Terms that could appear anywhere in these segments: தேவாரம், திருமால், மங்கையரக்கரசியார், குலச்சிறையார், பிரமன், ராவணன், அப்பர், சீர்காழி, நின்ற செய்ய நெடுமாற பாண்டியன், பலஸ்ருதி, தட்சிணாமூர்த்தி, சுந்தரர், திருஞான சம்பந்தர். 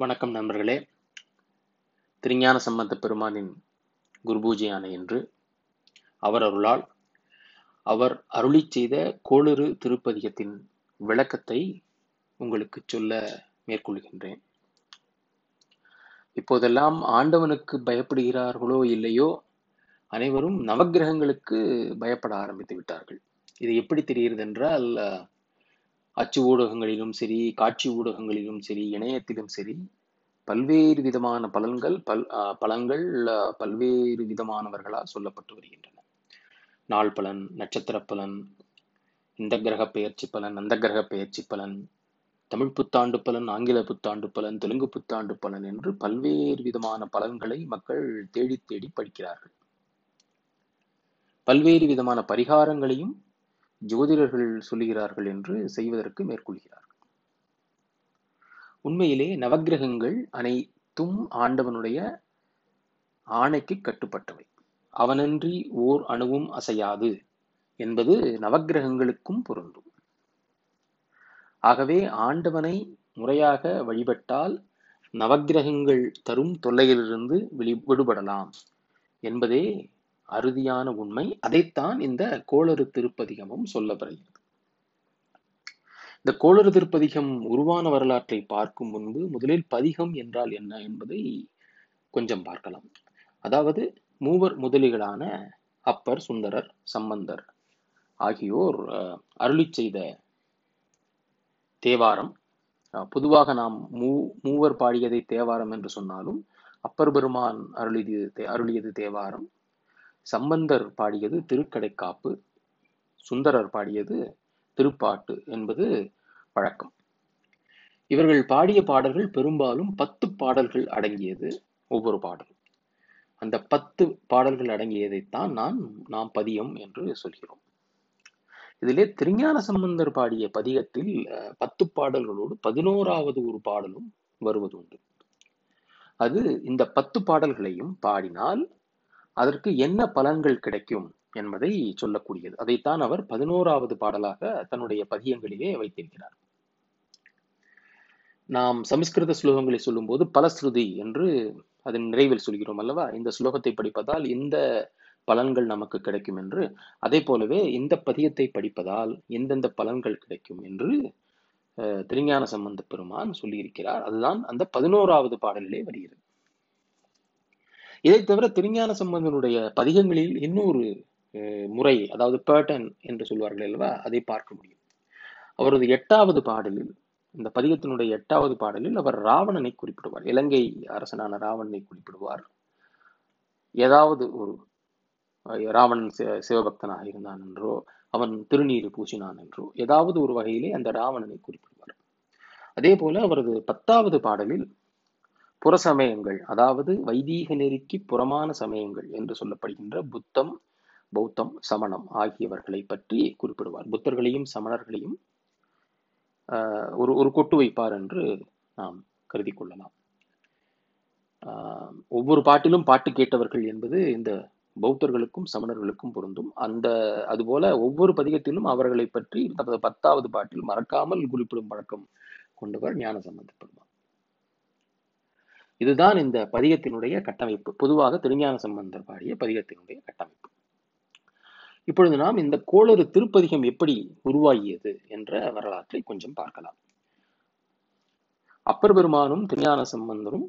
வணக்கம் நண்பர்களே. திருஞான சம்பந்த பெருமானின் குருபூஜையான இன்று அவர் அருளால் அவர் அருளி செய்த கோளறு திருப்பதிகத்தின் விளக்கத்தை உங்களுக்கு சொல்ல மேற்கொள்கின்றேன். இப்போதெல்லாம் ஆண்டவனுக்கு பயப்படுகிறார்களோ இல்லையோ, அனைவரும் நவக்கிரகங்களுக்கு பயப்பட ஆரம்பித்து விட்டார்கள். இது எப்படி தெரிகிறது என்றால், அச்சு ஊடகங்களிலும் சரி, காட்சி ஊடகங்களிலும் சரி, இணையத்திலும் சரி, பல்வேறு விதமான பலன்கள் பல்வேறு விதமானவர்களால் சொல்லப்பட்டு வருகின்றன. நாள் பலன், நட்சத்திர பலன், இந்த கிரக பெயர்ச்சி பலன், அந்த கிரக பெயர்ச்சி பலன், தமிழ் புத்தாண்டு பலன், ஆங்கில புத்தாண்டு பலன், தெலுங்கு புத்தாண்டு பலன் என்று பல்வேறு விதமான பலன்களை மக்கள் தேடி தேடி படிக்கிறார்கள். பல்வேறு விதமான பரிகாரங்களையும் ஜோதிடர்கள் சொல்லுகிறார்கள் என்று செய்வதற்கு மேற்கொள்கிறார்கள். உண்மையிலே நவக்கிரகங்கள் அனைத்தும் ஆண்டவனுடைய ஆணைக்கு கட்டுப்பட்டவை. அவனன்றி ஓர் அணுவும் அசையாது என்பது நவக்கிரகங்களுக்கும் பொருந்தும். ஆகவே ஆண்டவனை முறையாக வழிபட்டால் நவக்கிரகங்கள் தரும் தொல்லையிலிருந்து விடுபடலாம் என்பதே அறுதியான உண்மை. அதைத்தான் இந்த கோளறு திருப்பதிகமும் சொல்லப்படுகிறது. இந்த கோளறு திருப்பதிகம் உருவான வரலாற்றை பார்க்கும் முன்பு முதலில் பதிகம் என்றால் என்ன என்பதை கொஞ்சம் பார்க்கலாம். அதாவது மூவர் முதலிகளான அப்பர், சுந்தரர், சம்பந்தர் ஆகியோர் அருளி செய்த தேவாரம். பொதுவாக நாம் மூவர் பாடியதை தேவாரம் என்று சொன்னாலும், அப்பர் பெருமான் அருளியது தேவாரம், சம்பந்தர் பாடியது திருக்கடைக்காப்பு, சுந்தரர் பாடியது திருப்பாட்டு என்பது வழக்கம். இவர்கள் பாடிய பாடல்கள் பெரும்பாலும் 10 பாடல்கள் அடங்கியது ஒவ்வொரு பாடலும். அந்த 10 பாடல்கள் அடங்கியதைத்தான் நாம் பதியம் என்று சொல்கிறோம். இதிலே திருஞான சம்பந்தர் பாடிய பதிகத்தில் 10 பாடல்களோடு 11வது ஒரு பாடலும் வருவது உண்டு. அது இந்த 10 பாடல்களையும் பாடினால் அதற்கு என்ன பலன்கள் கிடைக்கும் என்பதை சொல்லக்கூடியது. அதைத்தான் அவர் 11வது பாடலாக தன்னுடைய பதியங்களிலே வைத்திருக்கிறார். நாம் சமஸ்கிருத ஸ்லோகங்களை சொல்லும் போது பலஸ்ருதி என்று அதன் நிறைவில் சொல்கிறோம் அல்லவா? இந்த ஸ்லோகத்தை படிப்பதால் இந்த பலன்கள் நமக்கு கிடைக்கும் என்று. அதே போலவே இந்த பதியத்தை படிப்பதால் எந்தெந்த பலன்கள் கிடைக்கும் என்று திருஞான சம்பந்த பெருமான் சொல்லியிருக்கிறார். அதுதான் அந்த 11வது பாடலிலே வருகிறது. இதை தவிர திருஞான சம்பந்தனுடைய பதிகங்களில் இன்னொரு முறை, அதாவது பேட்டர்ன் என்று சொல்வார்கள் அல்லவா, அதை பார்க்க முடியும். அவரது 8வது பாடலில், இந்த பதிகத்தினுடைய 8வது பாடலில் அவர் ராவணனை குறிப்பிடுவார். இலங்கை அரசனான ராவணனை குறிப்பிடுவார். ஏதாவது ஒரு ராவணன் சிவபக்தனாக இருந்தான் என்றோ, அவன் திருநீறு பூசினான் என்றோ, ஏதாவது ஒரு வகையிலே அந்த ராவணனை குறிப்பிடுவார். அதே போல அவரது 10வது பாடலில் புறசமயங்கள், அதாவது வைதீக நெறிக்கு புறமான சமயங்கள் என்று சொல்லப்படுகின்ற புத்தம், பௌத்தம், சமணம் ஆகியவர்களை பற்றி குறிப்பிடுவார். புத்தர்களையும் சமணர்களையும் ஒரு கொட்டு வைப்பார் என்று நாம் கருதி கொள்ளலாம். ஒவ்வொரு பாட்டிலும் பாட்டு கேட்டவர்கள் என்பது இந்த பௌத்தர்களுக்கும் சமணர்களுக்கும் பொருந்தும். அதுபோல ஒவ்வொரு பதிகத்திலும் அவர்களை பற்றி 10வது பாட்டில் மறக்காமல் குறிப்பிடும் பழக்கம் கொண்டவர் ஞான சம்பந்தப்படுவார். இதுதான் இந்த பதிகத்தினுடைய கட்டமைப்பு, பொதுவாக திருஞான சம்பந்தர் பாடிய பதிகத்தினுடைய கட்டமைப்பு. இப்பொழுது நாம் இந்த கோளறு திருப்பதிகம் எப்படி உருவாகியது என்ற வரலாற்றை கொஞ்சம் பார்க்கலாம். அப்பர் பெருமானும் திருஞான சம்பந்தரும்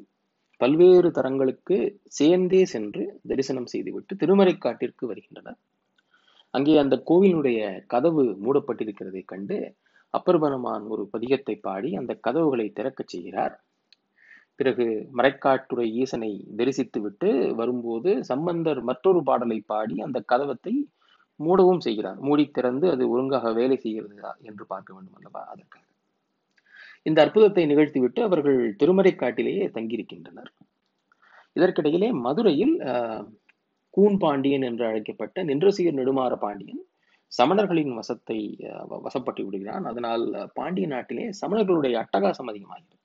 பல்வேறு தரங்களுக்கு சேர்ந்தே சென்று தரிசனம் செய்துவிட்டு திருமறைக்காட்டிற்கு வருகின்றனர். அங்கே அந்த கோவிலுடைய கதவு மூடப்பட்டிருக்கிறதை கண்டு அப்பர் பெருமான் ஒரு பதிகத்தை பாடி அந்த கதவுகளை திறக்கச் செய்கிறார். பிறகு மறைக்காட்டுரை ஈசனை தரிசித்து விட்டு வரும்போது சம்பந்தர் மற்றொரு பாடலை பாடி அந்த கதவத்தை மூடவும் செய்கிறார். மூடி திறந்து அது ஒழுங்காக வேலை செய்கிறதா என்று பார்க்க வேண்டும் அல்லவா, அதற்காக இந்த அற்புதத்தை நிகழ்த்திவிட்டு அவர்கள் திருமறைக்காட்டிலேயே தங்கியிருக்கின்றனர். இதற்கிடையிலே மதுரையில் கூன் பாண்டியன் என்று அழைக்கப்பட்ட நின்ற செய்ய நெடுமாற பாண்டியன் சமணர்களின் வசப்பட்டு விடுகிறான். அதனால் பாண்டிய நாட்டிலே சமணர்களுடைய அட்டகாசம் அதிகமாகிறது.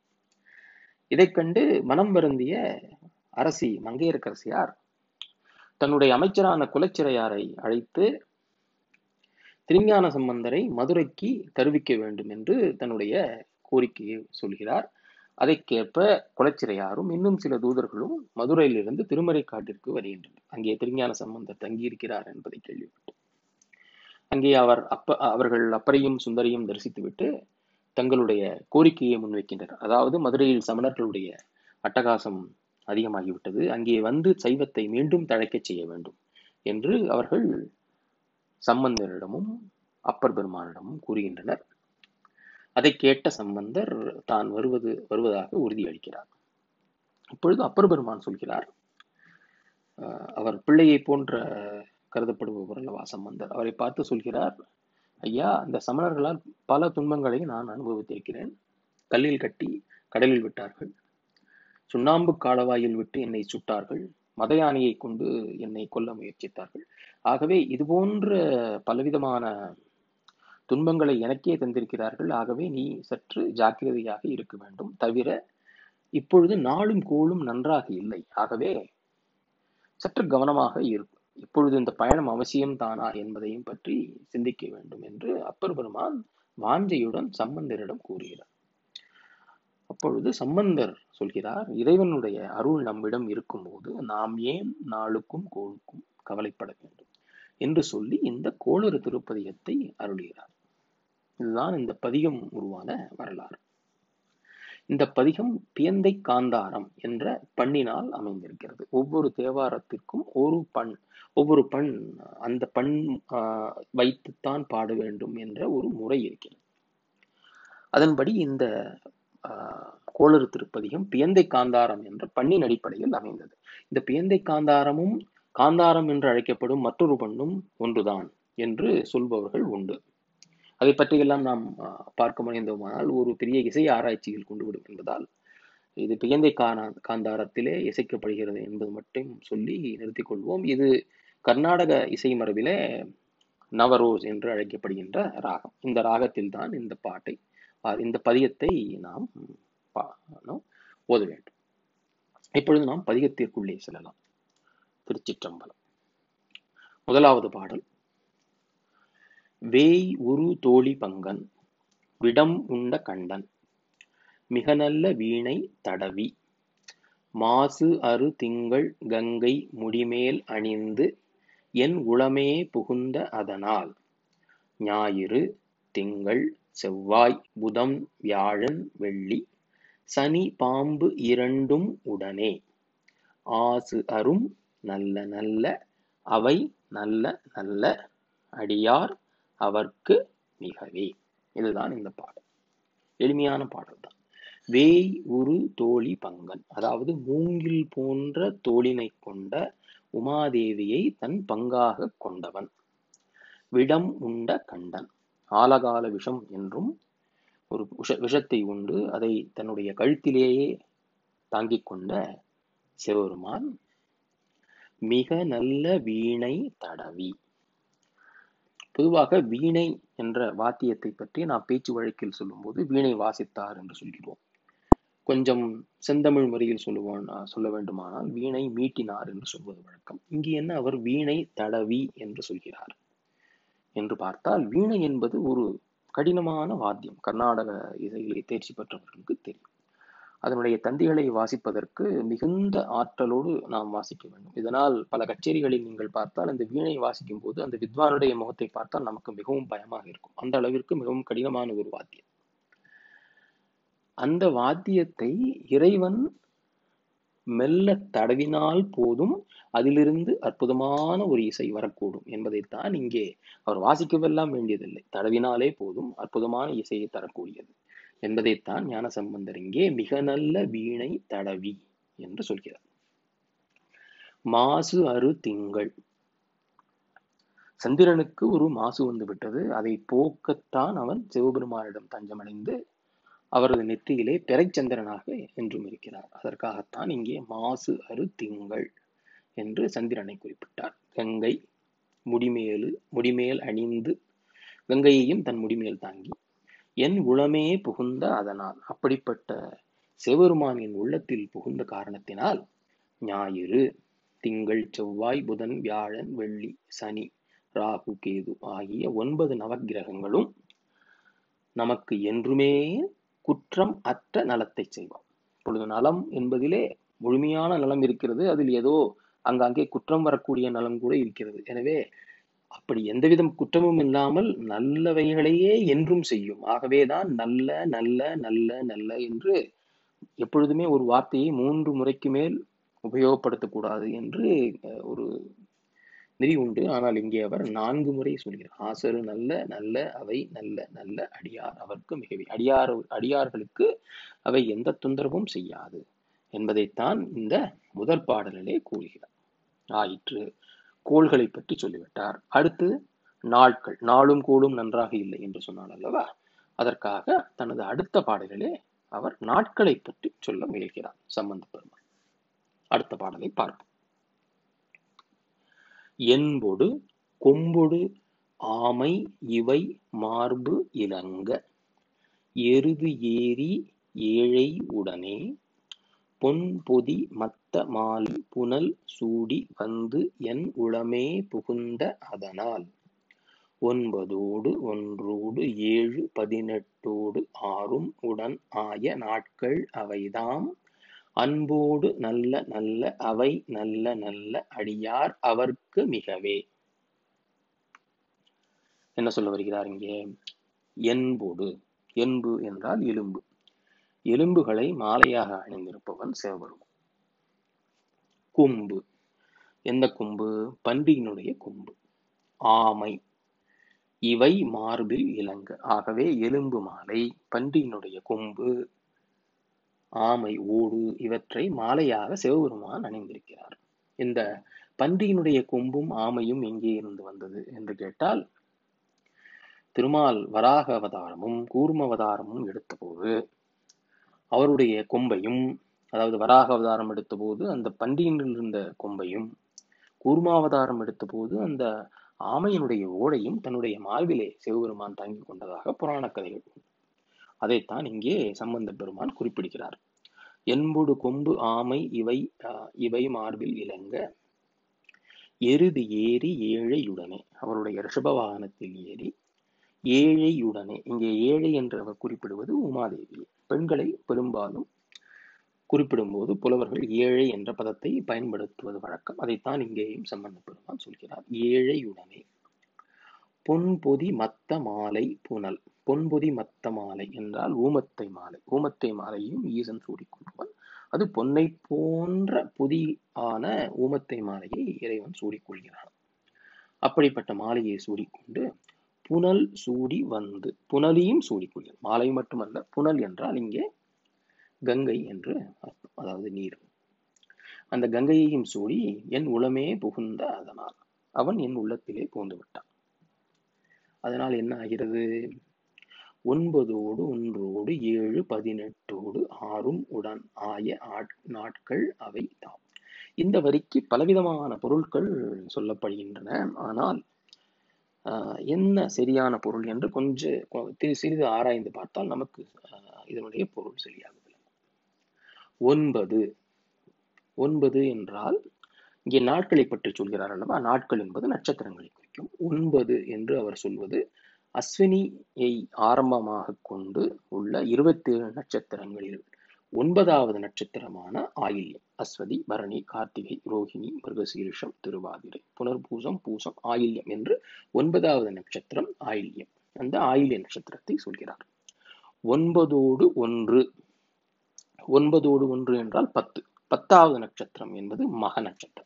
இதை கண்டு மனம் வருந்திய அரசி மங்கையரக்கரசியார் தன்னுடைய அமைச்சரான குலச்சிறையாரை அழைத்து திருஞான சம்பந்தரை மதுரைக்கு தருவிக்க வேண்டும் என்று தன்னுடைய கோரிக்கையை சொல்கிறார். அதைக்கேற்ப குலச்சிறையாரும் இன்னும் சில தூதர்களும் மதுரையிலிருந்து திருமறை காட்டிற்கு வருகின்றனர். அங்கே திருஞான சம்பந்தர் தங்கியிருக்கிறார் என்பதை கேள்விப்பட்டு அங்கே அவர்கள் அப்பரையும் சுந்தரையும் தரிசித்துவிட்டு தங்களுடைய கோரிக்கையை முன்வைக்கின்றனர். அதாவது மதுரையில் சமணர்களுடைய அட்டகாசம் அதிகமாகிவிட்டது, அங்கே வந்து சைவத்தை மீண்டும் தழைக்க செய்ய வேண்டும் என்று அவர்கள் சம்பந்தரிடமும் அப்பர் பெருமானிடமும் கூறுகின்றனர். அதை கேட்ட சம்பந்தர் தான் வருவதாக உறுதியளிக்கிறார். இப்பொழுது அப்பர் பெருமான் சொல்கிறார், அவர் பிள்ளையை போன்ற கருதப்படுபவர் அல்லவா சம்பந்தர், அவரை பார்த்து சொல்கிறார், ஐயா, அந்த சமணர்களால் பல துன்பங்களை நான் அனுபவித்திருக்கிறேன். கல்லில் கட்டி கடலில் விட்டார்கள், சுண்ணாம்பு காலவாயில் விட்டு என்னை சுட்டார்கள், மத யானையை கொண்டு என்னை கொல்ல முயற்சித்தார்கள். ஆகவே இதுபோன்ற பலவிதமான துன்பங்களை எனக்கே தந்திருக்கிறார்கள். ஆகவே நீ சற்று ஜாக்கிரதையாக இருக்க வேண்டும். தவிர இப்பொழுது நாளும் கோளும் நன்றாக இல்லை, ஆகவே சற்று கவனமாக இருக்கும். இப்பொழுது இந்த பயணம் அவசியம் தானா என்பதையும் பற்றி சிந்திக்க வேண்டும் என்று அப்பர் பெருமான் வாஞ்சையுடன் சம்பந்தரிடம் கூறுகிறார். அப்பொழுது சம்பந்தர் சொல்கிறார், இறைவனுடைய அருள் நம்மிடம் இருக்கும்போது நாம் ஏன் நாளுக்கும் கோளுக்கும் கவலைப்பட வேண்டும் என்று சொல்லி இந்த கோளறு திருப்பதிகத்தை அருளுகிறார். இதுதான் இந்த பதிகம் உருவான வரலாறு. இந்த பதிகம் பியந்தை காந்தாரம் என்ற பண்ணினால் அமைந்திருக்கிறது. ஒவ்வொரு தேவாரத்திற்கும் ஒவ்வொரு பண் அந்த பண் வைத்துத்தான் பாட வேண்டும் என்ற ஒரு முறை இருக்கிறது. அதன்படி இந்த கோளறு திருப்பதிகம் பியந்தை காந்தாரம் என்ற பண்ணின் அடிப்படையில் அமைந்தது. இந்த பியந்தை காந்தாரமும் காந்தாரம் என்று அழைக்கப்படும் மற்றொரு பண்ணும் ஒன்றுதான் என்று சொல்பவர்கள் உண்டு. அதை பற்றியெல்லாம் நாம் பார்க்க முடிந்தோமானால் ஒரு பெரிய இசை ஆராய்ச்சியில் கொண்டுவிடும் என்பதால் இது பியந்தை காந்தாரத்திலே இசைக்கப்படுகிறது என்பது மட்டும் சொல்லி நிறுத்திக் கொள்வோம். இது கர்நாடக இசை மரபிலே நவரோஸ் என்று அழைக்கப்படுகின்ற ராகம். இந்த ராகத்தில் தான் இந்த பாட்டை, இந்த பதிகத்தை நாம் ஓத வேண்டும். இப்பொழுது நாம் பதிகத்திற்குள்ளே செல்லலாம். திருச்சிற்றம்பலம். முதலாவது பாடல். வேய் உரு தோழி பங்கன் விடம் உண்ட கண்டன் மிக நல்ல வீணை தடவி மாசு அறு திங்கள் கங்கை முடிமேல் அணிந்து என் உளமே புகுந்த அதனால் ஞாயிறு திங்கள் செவ்வாய் புதன் வியாழன் வெள்ளி சனி பாம்பு இரண்டும் உடனே ஆசு அரும் நல்ல நல்ல அவை நல்ல நல்ல அடியார் அவர்க்கு மிகவே. இதுதான் இந்த பாடல். எளிமையான பாடல் தான். வேய் உரு தோழி பங்கன், அதாவது மூங்கில் போன்ற தோளினை கொண்ட உமாதேவியை தன் பங்காக கொண்டவன். விடம் உண்ட கண்டன், ஆலகால விஷம் என்றும் ஒரு விஷத்தை உண்டு அதை தன்னுடைய கழுத்திலேயே தாங்கிக் கொண்ட சிவபெருமான். மிக நல்ல வீணை தடவி. பொதுவாக வீணை என்ற வாத்தியத்தை பற்றி நாம் பேச்சு வழக்கில் சொல்லும்போது வீணை வாசித்தார் என்று சொல்கிறோம். கொஞ்சம் செந்தமிழ் முறையில் சொல்ல வேண்டுமானால் வீணை மீட்டினார் என்று சொல்வது வழக்கம். இங்கு என்ன அவர் வீணை தடவி என்று சொல்கிறார் என்று பார்த்தால், வீணை என்பது ஒரு கடினமான வாத்தியம். கர்நாடக இசையிலே தேர்ச்சி பெற்றவர்களுக்கு தெரியும். அதனுடைய தந்திகளை வாசிப்பதற்கு மிகுந்த ஆற்றலோடு நாம் வாசிக்க வேண்டும். இதனால் பல கச்சேரிகளில் நீங்கள் பார்த்தால் அந்த வீணை வாசிக்கும் போது அந்த வித்வானுடைய முகத்தை பார்த்தால் நமக்கு மிகவும் பயமாக இருக்கும். அந்த அளவிற்கு மிகவும் கடினமான ஒரு வாத்தியம். அந்த வாத்தியத்தை இறைவன் மெல்ல தடவினால் போதும் அதிலிருந்து அற்புதமான ஒரு இசை வரக்கூடும் என்பதைத்தான் இங்கே அவர் வாசிக்கவெல்லாம் வேண்டியதில்லை, தடவினாலே போதும் அற்புதமான இசையை தரக்கூடியது என்பதைத்தான் ஞானசம்பந்தர் இங்கே மிக நல்ல வீணை தடவி என்று சொல்கிறார். மாசு அறு திங்கள், சந்திரனுக்கு ஒரு மாசு வந்துவிட்டது. அதை போக்கத்தான் அவன் சிவபெருமானிடம் தஞ்சமடைந்து அவரது நெற்றியிலே பிறைச்சந்திரனாக என்றும் இருக்கிறார். அதற்காகத்தான் இங்கே மாசு அறு திங்கள் என்று சந்திரனை குறிப்பிட்டார். கங்கை முடிமேல் அணிந்து, கங்கையையும் தன் முடிமேல் தாங்கி, என் உளமே புகுந்த அதனால், அப்படிப்பட்ட சிவபெருமானின் உள்ளத்தில் புகுந்த காரணத்தினால் ஞாயிறு திங்கள் செவ்வாய் புதன் வியாழன் வெள்ளி சனி ராகு கேது ஆகிய 9 நவக்கிரகங்களும் நமக்கு என்றுமே குற்றம் அற்ற நலத்தை செய்வோம். இப்பொழுது நலம் என்பதிலே முழுமையான நலம் இருக்கிறது, அதில் ஏதோ அங்காங்கே குற்றம் வரக்கூடிய நலம் கூட இருக்கிறது. எனவே அப்படி எந்தவிதம் குற்றமும் இல்லாமல் நல்லவைகளையே என்றும் செய்யும். ஆகவேதான் நல்ல நல்ல நல்ல நல்ல என்று எப்பொழுதுமே ஒரு வார்த்தையை 3 முறைக்கு மேல் உபயோகப்படுத்தக்கூடாது என்று ஒரு நெறி உண்டு. ஆனால் இங்கே அவர் 4 முறை சொல்கிறார். ஆசரு நல்ல நல்ல அவை நல்ல நல்ல அடியார் அவர்க்கு மிகவே அடியார்களுக்கு அவை எந்த தொந்தரவும் செய்யாது என்பதைத்தான் இந்த முதற் பாடலிலே கூறுகிறார். ஆயிற்று கோள்களை பற்றி சொல்லிவிட்டார். அடுத்து நாட்கள், நாளும் கோளும் நன்றாக இல்லை என்று சொன்னார் அல்லவா, அதற்காக தனது அடுத்த பாடலிலே அவர் நாட்களை பற்றி சொல்ல முயல்கிறார் சம்பந்த பெருமாள். அடுத்த பாடலை பார்ப்போம். என்பொடு கொம்பொடு ஆமை இவை மார்பு இலங்க எருது ஏரி ஏழை உடனே பொன்பொதி மத்த மாலி புனல் சூடி வந்து என் உளமே புகுந்த அதனால் 9 ஒன்றோடு 7 18ோடு 6 உடன் ஆய நாட்கள் அவைதாம் அன்போடு நல்ல நல்ல அவை நல்ல நல்ல அடியார் அவர்க்கு மிகவே. என்ன சொல்ல வருகிறார் இங்கே? என்போடு, என்பு என்றால் எலும்பு, எலும்புகளை மாலையாக அணிந்திருப்பவன் சேவரும். கொம்பு, எந்த கொம்பு? பன்றியினுடைய கொம்பு. ஆமை இவை மார்பில் இலங்க. ஆகவே எலும்பு மாலை, பன்றியினுடைய கொம்பு, ஆமை ஓடு இவற்றை மாலையாக சிவபெருமான் அணிந்திருக்கிறார். இந்த பன்றியினுடைய கொம்பும் ஆமையும் எங்கே இருந்து வந்தது என்று கேட்டால், திருமால் வராக அவதாரமும் கூர்ம அவதாரமும் எடுத்தபோது அவருடைய கொம்பையும், அதாவது வராக அவதாரம் எடுத்த போது அந்த பன்றியின் இருந்த கொம்பையும், கூர்மாவதாரம் எடுத்த போது அந்த ஆமையினுடைய ஓடையும் தன்னுடைய மார்பிலே சிவபெருமான் தாங்கி கொண்டதாக புராண கதைகள். அதைத்தான் இங்கே சம்பந்த பெருமான் குறிப்பிடுகிறார். என்பொடு கொம்பு ஆமை இவை மார்பில் இலங்க எருது ஏறி ஏழையுடனே, அவருடைய ரிஷப வாகனத்தில் ஏறி ஏழையுடனே, இங்கே ஏழை என்று அவர் குறிப்பிடுவது உமாதேவி. பெண்களை பெரும்பாலும் குறிப்பிடும் போது புலவர்கள் ஏழை என்ற பதத்தை பயன்படுத்துவது வழக்கம். அதைத்தான் இங்கேயும் சம்பந்த பெருமான் சொல்கிறார். ஏழையுடனே பொன்பொதி மத்த மாலை புனல். பொன்பொதி மத்த மாலை என்றால் ஊமத்தை மாலை. ஊமத்தை மாலையும் ஈசன் சூடிக்கொள்வான். அது பொன்னை போன்ற பொதியான ஊமத்தை மாலையை இறைவன் சூடிக்கொள்கிறான். அப்படிப்பட்ட மாலையை சூடிக்கொண்டு புனல் சூடி வந்து, புனலையும் சூடிக்கொள்கிறான். மாலை மட்டுமல்ல, புனல் என்றால் இங்கே கங்கை என்று அர்த்தம், அதாவது நீர். அந்த கங்கையையும் சூடி என் உளமே புகுந்த அதனால், அவன் என் உள்ளத்திலே புகுந்து விட்டான். அதனால் என்ன ஆகிறது? 9 ஒன்றோடு 7 18ோடு 6 உடன் ஆய நாட்கள் அவை தாம். இந்த வரிக்கு பலவிதமான பொருட்கள் சொல்லப்படுகின்றன. ஆனால் என்ன சரியான பொருள் என்று கொஞ்சம் சிறிது ஆராய்ந்து பார்த்தால் நமக்கு இதனுடைய பொருள் சரியாகவில்லை. 9 என்றால் இங்கே நாட்களை பற்றி சொல்கிறார் அல்லவா. நாட்கள் என்பது நட்சத்திரங்களை குறிக்கும். 9 என்று அவர் சொல்வது அஸ்வினியை ஆரம்பமாக கொண்டு உள்ள 27 நட்சத்திரங்களில் 9வது நட்சத்திரமான ஆயில்யம். அஸ்வதி, பரணி, கார்த்திகை, ரோஹிணி, மிருகசீரிஷம், திருவாதிரை, புனர்பூசம், பூசம், ஆயில்யம் என்று 9வது நட்சத்திரம் ஆயில்யம். அந்த ஆயில்ய நட்சத்திரத்தை சொல்கிறார். 9 ஒன்றோடு 1 என்றால் 10. 10வது நட்சத்திரம் என்பது மக நட்சத்திரம்.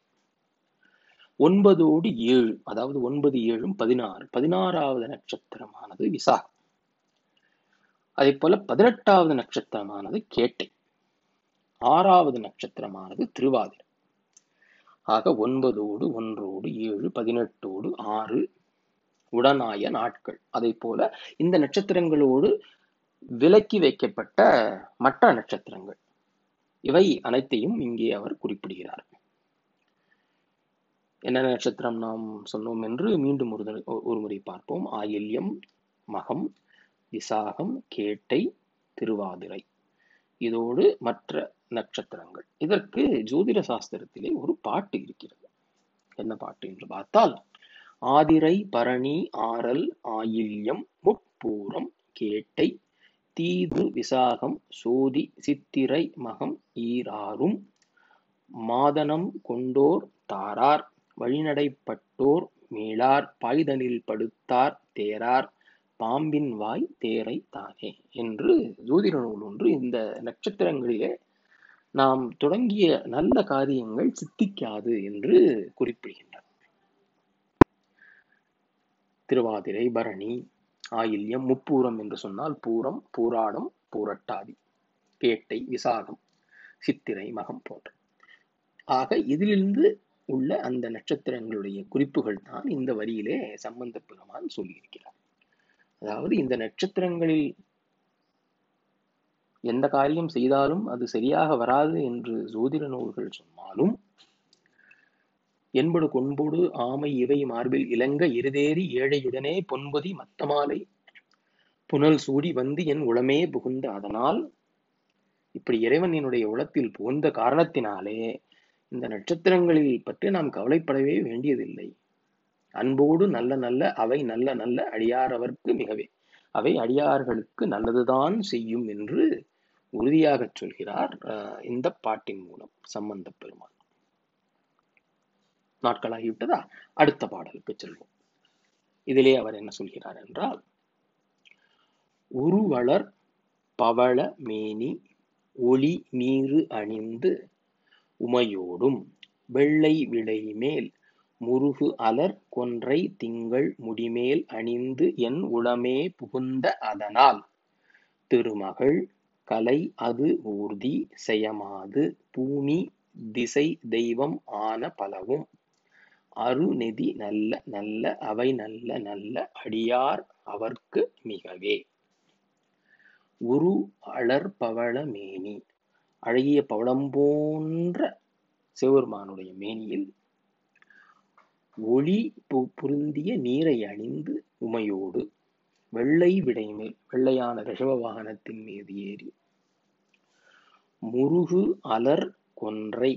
9 ஓடு 7, அதாவது 9 7 16. 16வது நட்சத்திரமானது விசாகம். அதே போல 18வது நட்சத்திரமானது கேட்டை. 6வது நட்சத்திரமானது திருவாதிரை. ஆக 9 ஒன்றோடு 7 18ோடு 6 உடனாய நாட்கள். அதே போல இந்த நட்சத்திரங்களோடு விலக்கி வைக்கப்பட்ட மற்ற நட்சத்திரங்கள் இவை அனைத்தையும் இங்கே அவர் குறிப்பிடுகிறார். என்னென்ன நட்சத்திரம் நாம் சொன்னோம் என்று மீண்டும் ஒரு முறை பார்ப்போம். ஆயில்யம், மகம், விசாகம், கேட்டை, திருவாதிரை, இதோடு மற்ற நட்சத்திரங்கள். இதற்கு ஜோதிட சாஸ்திரத்திலே ஒரு பாட்டு இருக்கிறது. என்ன பாட்டு என்று பார்த்தால், ஆதிரை, பரணி, ஆரல், ஆயில்யம், முட்பூரம், கேட்டை, தீது விசாகம் சோதி சித்திரை மகம் ஈராறும் மாதனம் கொண்டோர் தாரார் வழிநடைப்பட்டோர் மீளார் பாய்தனில் படுத்தார் தேரார் பாம்பின் வாய் தேரை தானே என்று ஜோதிட நூல் ஒன்று இந்த நட்சத்திரங்களிலே நாம் தொடங்கிய நல்ல காரியங்கள் சித்திக்காது என்று குறிப்பிடுகின்றனர். திருவாதிரை, பரணி, ஆயில்யம், முப்பூரம் என்று சொன்னால் பூரம், பூராடம், பூரட்டாதி, கேட்டை, விசாகம், சித்திரை, மகம் போன்ற ஆக இதிலிருந்து உள்ள அந்த நட்சத்திரங்களுடைய குறிப்புகள் தான் இந்த வரியிலே சம்பந்த பெருமான் சொல்லியிருக்கிறார். அதாவது இந்த நட்சத்திரங்களில் எந்த காரியம் செய்தாலும் அது சரியாக வராது என்று ஜோதிட நூல்கள் சொன்னாலும், என்படு கொண்போடு ஆமை இவை மார்பில் இலங்க இருதேறி ஏழையுடனே பொன்பொதி மத்தமாலை புனல் சூடி வந்து என் உளமே புகுந்த அதனால், இப்படி இறைவன் என்னுடைய உளத்தில் புகுந்த காரணத்தினாலே இந்த நட்சத்திரங்களில் பற்றி நாம் கவலைப்படவே வேண்டியதில்லை. அன்போடு நல்ல நல்ல அவை நல்ல நல்ல அடியாரவர்க்கு மிகவே அவை அடியார்களுக்கு நல்லதுதான் செய்யும் என்று உறுதியாக சொல்கிறார் இந்த பாட்டின் மூலம் சம்பந்த பெருமான். நாட்களாகிவிட்டதா? அடுத்த பாடலுக்கு செல்வோம். இதிலே அவர் என்ன சொல்கிறார் என்றால், உருவளர் பவள மேனி ஒளி நீரு அணிந்து உமையோடும் வெள்ளை விளை மேல் முருகு அலர் கொன்றை திங்கள் முடிமேல் அணிந்து என் உளமே புகுந்த அதனால் திருமகள் கலை அது ஊர்தி செயமாது பூமி திசை தெய்வம் ஆன பலவும் அருநெதி நல்ல நல்ல அவை நல்ல நல்ல அடியார் அவர்க்கு மிகவே. உரு அலர் பவள மேனி, அழகிய பவளம் போன்ற சிவபெருமானுடைய மேனியில் ஒளி புருந்திய நீரை அணிந்து உமையோடு வெள்ளை விடைமேல் வெள்ளையான ரிஷப வாகனத்தின் மீது ஏறி முருகு அலர் கொன்றை,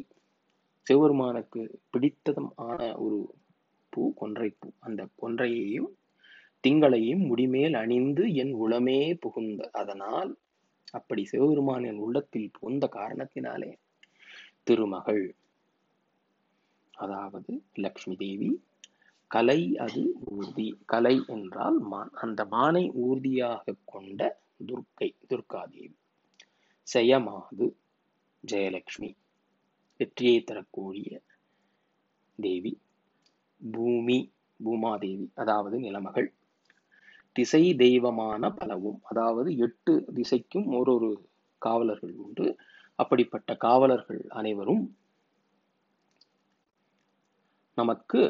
சிவபெருமானுக்கு பிடித்ததம் ஆன ஒரு பூ கொன்றை பூ, அந்த கொன்றையையும் திங்களையும் முடிமேல் அணிந்து என் உளமே புகுந்த அதனால், அப்படி சிவபெருமான் என் உள்ளத்தில் புகுந்த காரணத்தினாலே திருமகள் அதாவது லக்ஷ்மி தேவி கலை அது ஊர்தி, கலை என்றால் மான், அந்த மானை ஊர்தியாக கொண்ட துர்க்கை துர்க்காதேவி, செயமாது ஜெயலக்ஷ்மி வெற்றியை தரக்கூடிய தேவி, பூமி பூமாதேவி அதாவது நிலமகள், திசை தெய்வமான பலவும் அதாவது 8 திசைக்கும் ஒரு காவலர்கள் உண்டு, அப்படிப்பட்ட காவலர்கள் அனைவரும் நமக்கு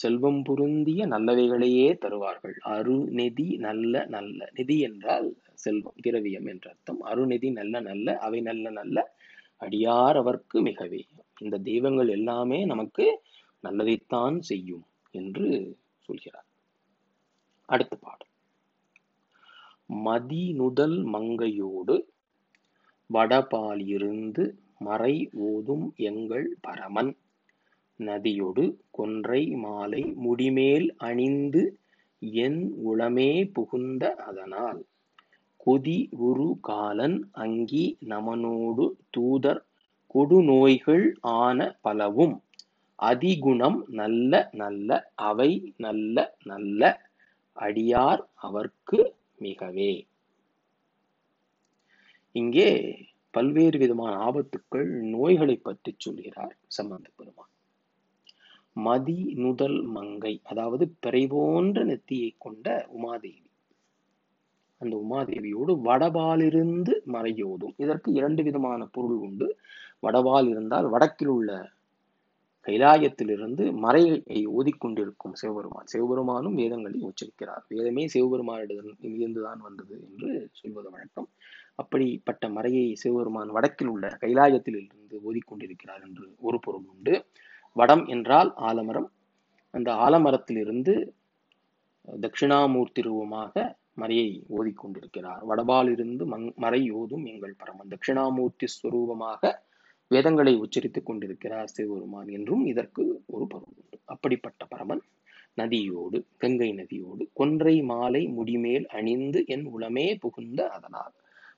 செல்வம் பொருந்திய நல்லவைகளையே தருவார்கள். அருநெதி நல்ல நல்ல, நிதி என்றால் செல்வம் திரவியம் என்ற அர்த்தம், அருநெதி நல்ல நல்ல அவை நல்ல நல்ல அடியார் அவர்க்கு மிகவே, இந்த தெய்வங்கள் எல்லாமே நமக்கு நல்லதைத்தான் செய்யும் என்று சொல்கிறார். அடுத்த பாடல், மதி நுதல் மங்கையோடு வடபாலிருந்து மறை ஓதும் எங்கள் பரமன் நதியொடு கொன்றை மாலை முடிமேல் அணிந்து என் உளமே புகுந்த அதனால் கொதி உரு காலன் அங்கி நமனோடு தூதர் கொடுநோய்கள் ஆன பலவும் அதிகுணம் நல்ல நல்ல அவை நல்ல நல்ல அடியார் அவர்க்கு மிகவே. இங்கே பல்வேறு விதமான ஆபத்துக்கள் நோய்களை பற்றி சொல்கிறார் சம்பந்த பெருமான். மதி நுதல் மங்கை அதாவது பிறை போன்ற நெத்தியை கொண்ட உமாதேவி, அந்த உமாதேவியோடு வடபாலிருந்து மறையோதும், இதற்கு 2 விதமான பொருள் உண்டு. வடபால் இருந்தால் வடக்கில் உள்ள கைலாயத்திலிருந்து மறையை ஓதிக்கொண்டிருக்கும் சிவபெருமான், சிவபெருமானும் வேதங்களை உச்சரிக்கிறார், வேதமே சிவபெருமானிடமிருந்துதான் வந்தது என்று சொல்வது வழக்கம். அப்படிப்பட்ட மறையை சிவபெருமான் வடக்கில் உள்ள கைலாயத்தில் இருந்து ஓதிக்கொண்டிருக்கிறார் என்று ஒரு பொருள் உண்டு. வடம் என்றால் ஆலமரம், அந்த ஆலமரத்திலிருந்து தட்சிணாமூர்த்தி ரூபமாக மறையை ஓதிக்கொண்டிருக்கிறார். வடபாலிருந்து மறை ஓதும் எங்கள் பரமன், தட்சிணாமூர்த்தி ஸ்வரூபமாக வேதங்களை உச்சரித்துக் கொண்டிருக்கிறார் சிவபெருமான் என்றும் இதற்கு ஒரு பருவம் உண்டு. அப்படிப்பட்ட பரமன் நதியோடு கங்கை நதியோடு கொன்றை மாலை முடிமேல் அணிந்து என் உளமே புகுந்த அதனால்,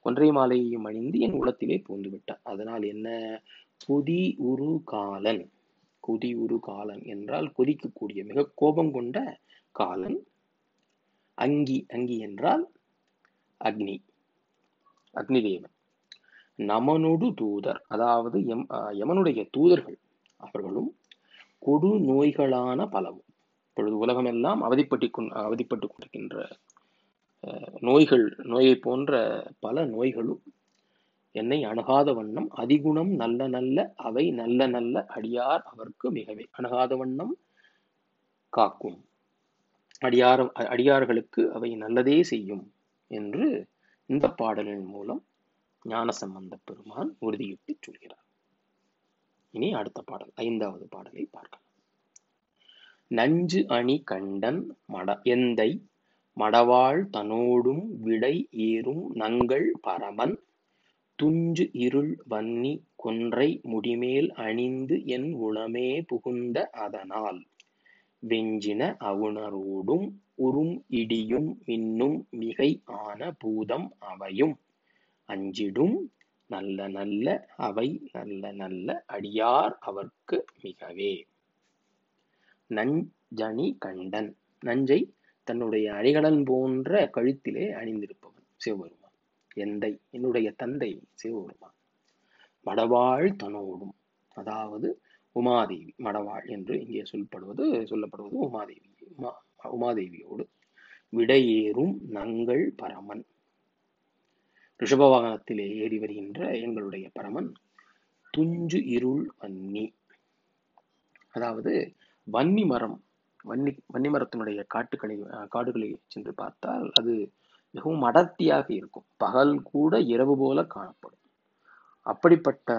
ஒன்றை மாலையையும் அணிந்து என் உலத்திலே பூந்து விட்டார். அதனால் என்ன? குதி உரு காலன். குதி உரு காலன் என்றால் கொதிக்கக்கூடிய மிக கோபம் கொண்ட காலன். அங்கி, அங்கி என்றால் அக்னி, அக்னிதேவன். நமனொடு தூதர், அதாவது யமனுடைய தூதர்கள், அவர்களும் கொடு நோய்களான பலவும். இப்பொழுது உலகமெல்லாம் அவதிப்பட்டு கொண்டிருக்கின்ற நோயை போன்ற பல நோய்களும் என்னை அணுகாத வண்ணம் அதிகுணம் நல்ல நல்ல அவை நல்ல நல்ல அடியார் அவர்க்கு மிகவே அணுகாத வண்ணம் காக்கும், அடியார்களுக்கு அவை நல்லதே செய்யும் என்று இந்த பாடலின் மூலம் ஞானசம்பந்த பெருமான் உறுதியிட்டு சொல்கிறார். இனி அடுத்த பாடல், 5வது பாடலை பார்க்கலாம். நஞ்சு அணி கண்டன் எந்தை மடவாள் தனோடும் விடை ஏறும் நங்கள் பரமன் துஞ்சு இருள் வன்னி கொன்றை முடிமேல் அணிந்து என் உளமே புகுந்த அதனால் வெஞ்சின அவுணரோடும் உறும் இடியும் இன்னும் மிகை ஆன பூதம் அவையும் அஞ்சிடும் நல்ல நல்ல அவை நல்ல நல்ல அடியார் அவர்க்கு மிகவே. நஞ்சணி கண்டன், நஞ்சை தன்னுடைய அணிகடன் போன்ற கழுத்திலே அணிந்திருப்பவன் சிவபெருமான். எந்தை என்னுடைய தந்தை சிவபெருமான். மடவாள் தனோடும், அதாவது உமாதேவி. மடவாள் என்று இங்கே சொல்லப்படுவது உமாதேவி, உமாதேவியோடு. விடையேறும் நங்கள் பரமன், ரிஷப வாகனத்திலே ஏறி வருகின்ற எங்களுடைய பரமன். துஞ்சு இருள் வன்னி, அதாவது வன்னி மரம், வன்னி மரத்தினுடைய காடுகளை சென்று பார்த்தால் அது மிகவும் அடர்த்தியாக இருக்கும். பகல் கூட இரவு போல காணப்படும். அப்படிப்பட்ட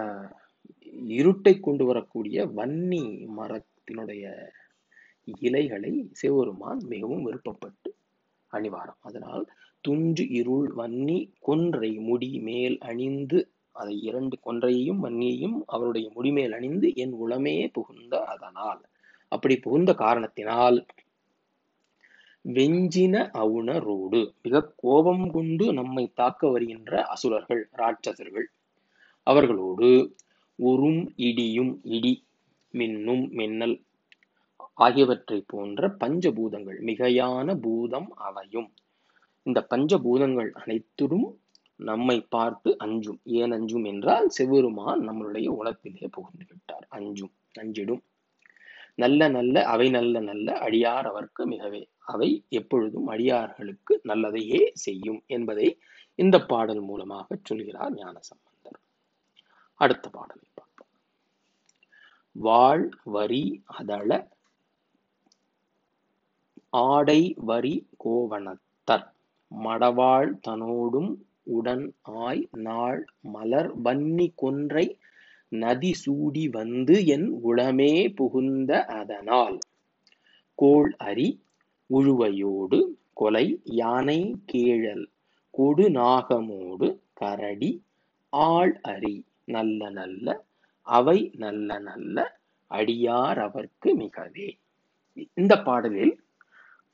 இருட்டை கொண்டு வரக்கூடிய வன்னி மரத்தினுடைய இலைகளை சிவபெருமான் மிகவும் விருப்பப்பட்டு அணிவாரம். அதனால் துஞ்சு இருள் வன்னி கொன்றை முடி மேல் அணிந்து, அதை இரண்டு கொன்றையையும் வன்னியையும் அவருடைய முடிமேல் அணிந்து என் உளமே புகுந்த அதனால், அப்படி புகுந்த காரணத்தினால் வெஞ்சின அவுணரோடு, மிக கோபம் கொண்டு நம்மை தாக்க வருகின்ற அசுரர்கள், ராட்சசர்கள், அவர்களோடு உறும் இடியும், இடி மின்னும் மின்னல் ஆகியவற்றை போன்ற பஞ்சபூதங்கள், மிகையான பூதம் அவையும். இந்த பஞ்சபூதங்கள் அனைத்திலும் நம்மை பார்த்து அஞ்சும். ஏன் அஞ்சும் என்றால் சிவபெருமான் நம்மளுடைய உலகத்திலே புகுந்து விட்டார். அஞ்சும், அஞ்சிடும் நல்ல நல்ல அவை நல்ல நல்ல அடியார் அவர்க்கு மிகவே. அவை எப்பொழுதும் அடியார்களுக்கு நல்லதையே செய்யும் என்பதை இந்த பாடல் மூலமாக சொல்கிறார் ஞானசம்பந்தர். அடுத்த பாடலை பார்ப்போம். வாழ் வரி அதள ஆடை வரி கோவணத்தர் மடவாள் தனோடும் உடன் ஆய் நாள் மலர் வன்னி கொன்றை நதி சூடி வந்து என் உளமே புகுந்த அதனால் கோள் அரி உழுவையோடு கொலை யானை கேழல் கொடு நாகமோடு கரடி ஆள் அரி நல்ல நல்ல அவை நல்ல நல்ல அடியார் அவர்க்கு மிகவே. இந்த பாடலில்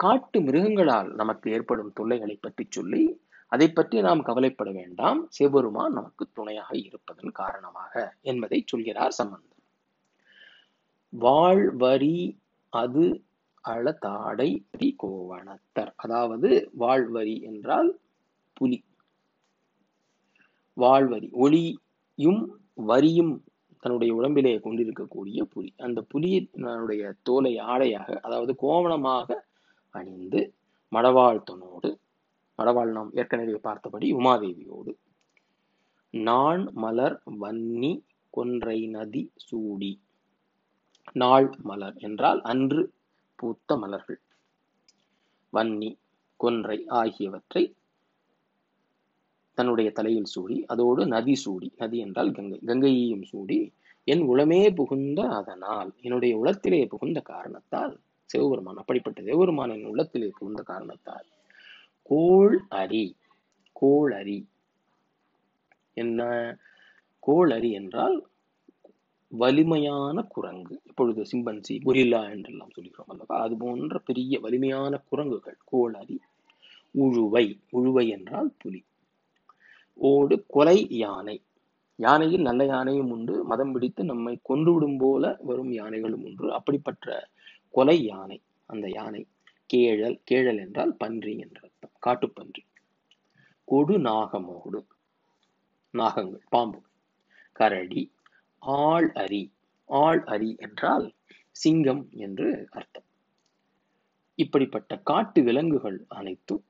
காட்டு மிருகங்களால் நமக்கு ஏற்படும் தொல்லைகளை பற்றி சொல்லி, அதை பற்றி நாம் கவலைப்பட வேண்டாம், சிவபெருமான் நமக்கு துணையாக இருப்பதன் காரணமாக என்பதை சொல்கிறார் சம்பந்தர். வாழ் வரி அது அளதாடை கோவணத்தர், அதாவது வாழ்வரி என்றால் புலி. வாழ்வரி ஒளியும் வரியும் தன்னுடைய உடம்பிலே கொண்டிருக்கக்கூடிய புலி. அந்த புலியினுடைய தோலை ஆடையாக, அதாவது கோவணமாக அணிந்து மடவாழ்த்தனோடு, மடவாள் நாம் ஏற்கனவே பார்த்தபடி உமாதேவியோடு, நான் மலர் வன்னி கொன்றை நதி சூடி, நாள் மலர் என்றால் அன்று பூத்த மலர்கள், வன்னி கொன்றை ஆகியவற்றை தன்னுடைய தலையில் சூடி, அதோடு நதி சூடி, நதி என்றால் கங்கை, கங்கையையும் சூடி என் உளமே புகுந்த அதனால், என்னுடைய உளத்திலே புகுந்த காரணத்தால் சிவபெருமான், அப்படிப்பட்ட சிவபெருமான் என் உள்ளத்திலே புகுந்த காரணத்தால் கோள் அரி. கோள் அரி என்ன? கோள் அரி என்றால் வலிமையான குரங்கு. இப்பொழுது சிம்பன்சி, கொரில்லா என்றெல்லாம் சொல்கிறோம் அல்லவா, அது போன்ற பெரிய வலிமையான குரங்குகள் கோள் அரி. உழுவை என்றால் புலி. ஓடு கொலை யானை. யானையில் நல்ல யானையும் உண்டு, மதம் பிடித்து நம்மை கொன்றுவிடும் போல வரும் யானைகளும் உண்டு. அப்படிப்பட்ட கொலை யானை அந்த யானை. கேழல், கேழல் என்றால் பன்றி என்ற அர்த்தம், காட்டுப்பன்றி. கொடு நாகமோடு, நாகங்கள் பாம்பு. கரடி. ஆள் அரி, ஆள் அரி என்றால் சிங்கம் என்று அர்த்தம். இப்படிப்பட்ட காட்டு விலங்குகள் அனைத்தும்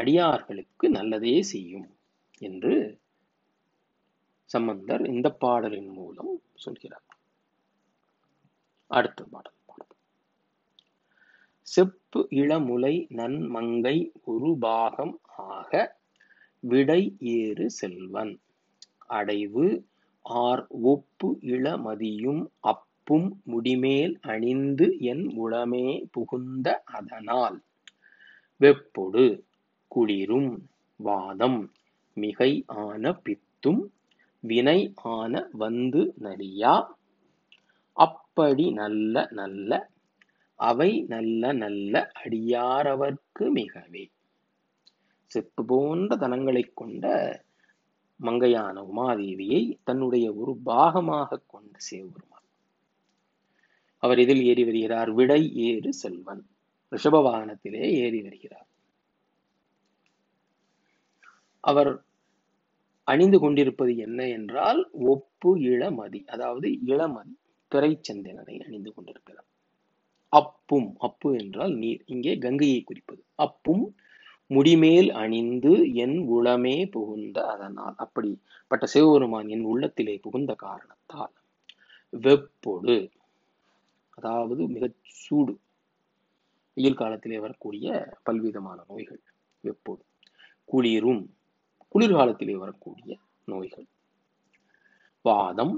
அடியார்களுக்கு நல்லதே செய்யும் என்று சம்பந்தர் இந்த பாடலின் மூலம் சொல்கிறார். அடுத்த பாடல் செப்பு இளமுலை நன் மங்கை ஒரு பாகம் ஆக விடை ஏறு செல்வன் அடைவு ஆர் ஒப்பு இளமதியும் அப்பும் முடிமேல் அணிந்து என் உளமே புகுந்த அதனால் வெப்பொடு குளிரும் வாதம் மிகை ஆன பித்தும் வினை ஆன வந்து நரியா அப்படி நல்ல நல்ல அவை நல்ல நல்ல அடியாரவர்க்கு மிகவே. செப்பு போன்ற தனங்களை கொண்ட மங்கையான உமாதேவியை தன்னுடைய ஒரு பாகமாக கொண்ட சேவருமான் அவர் இதில் ஏறி வருகிறார். விடை ஏறு செல்வன், ரிஷப வாகனத்திலே ஏறி வருகிறார். அவர் அணிந்து கொண்டிருப்பது என்ன என்றால் ஒப்பு இளமதி, அதாவது இளமதி திரைச்சந்தனரை அணிந்து கொண்டிருக்கிறார். அப்பும், அப்பு என்றால் நீர், இங்கே கங்கையை குறிப்பது. அப்பும் முடிமேல் அணிந்து என் உளமே புகுந்த அதனால், அப்படிப்பட்ட சிவபெருமான் என் உள்ளத்திலே புகுந்த காரணத்தால் வெப்பொடு, அதாவது மிகச் சூடு, வெயில் காலத்திலே வரக்கூடிய பல்விதமான நோய்கள் வெப்பொடு. குளிரும், குளிர்காலத்திலே வரக்கூடிய நோய்கள். வாதம்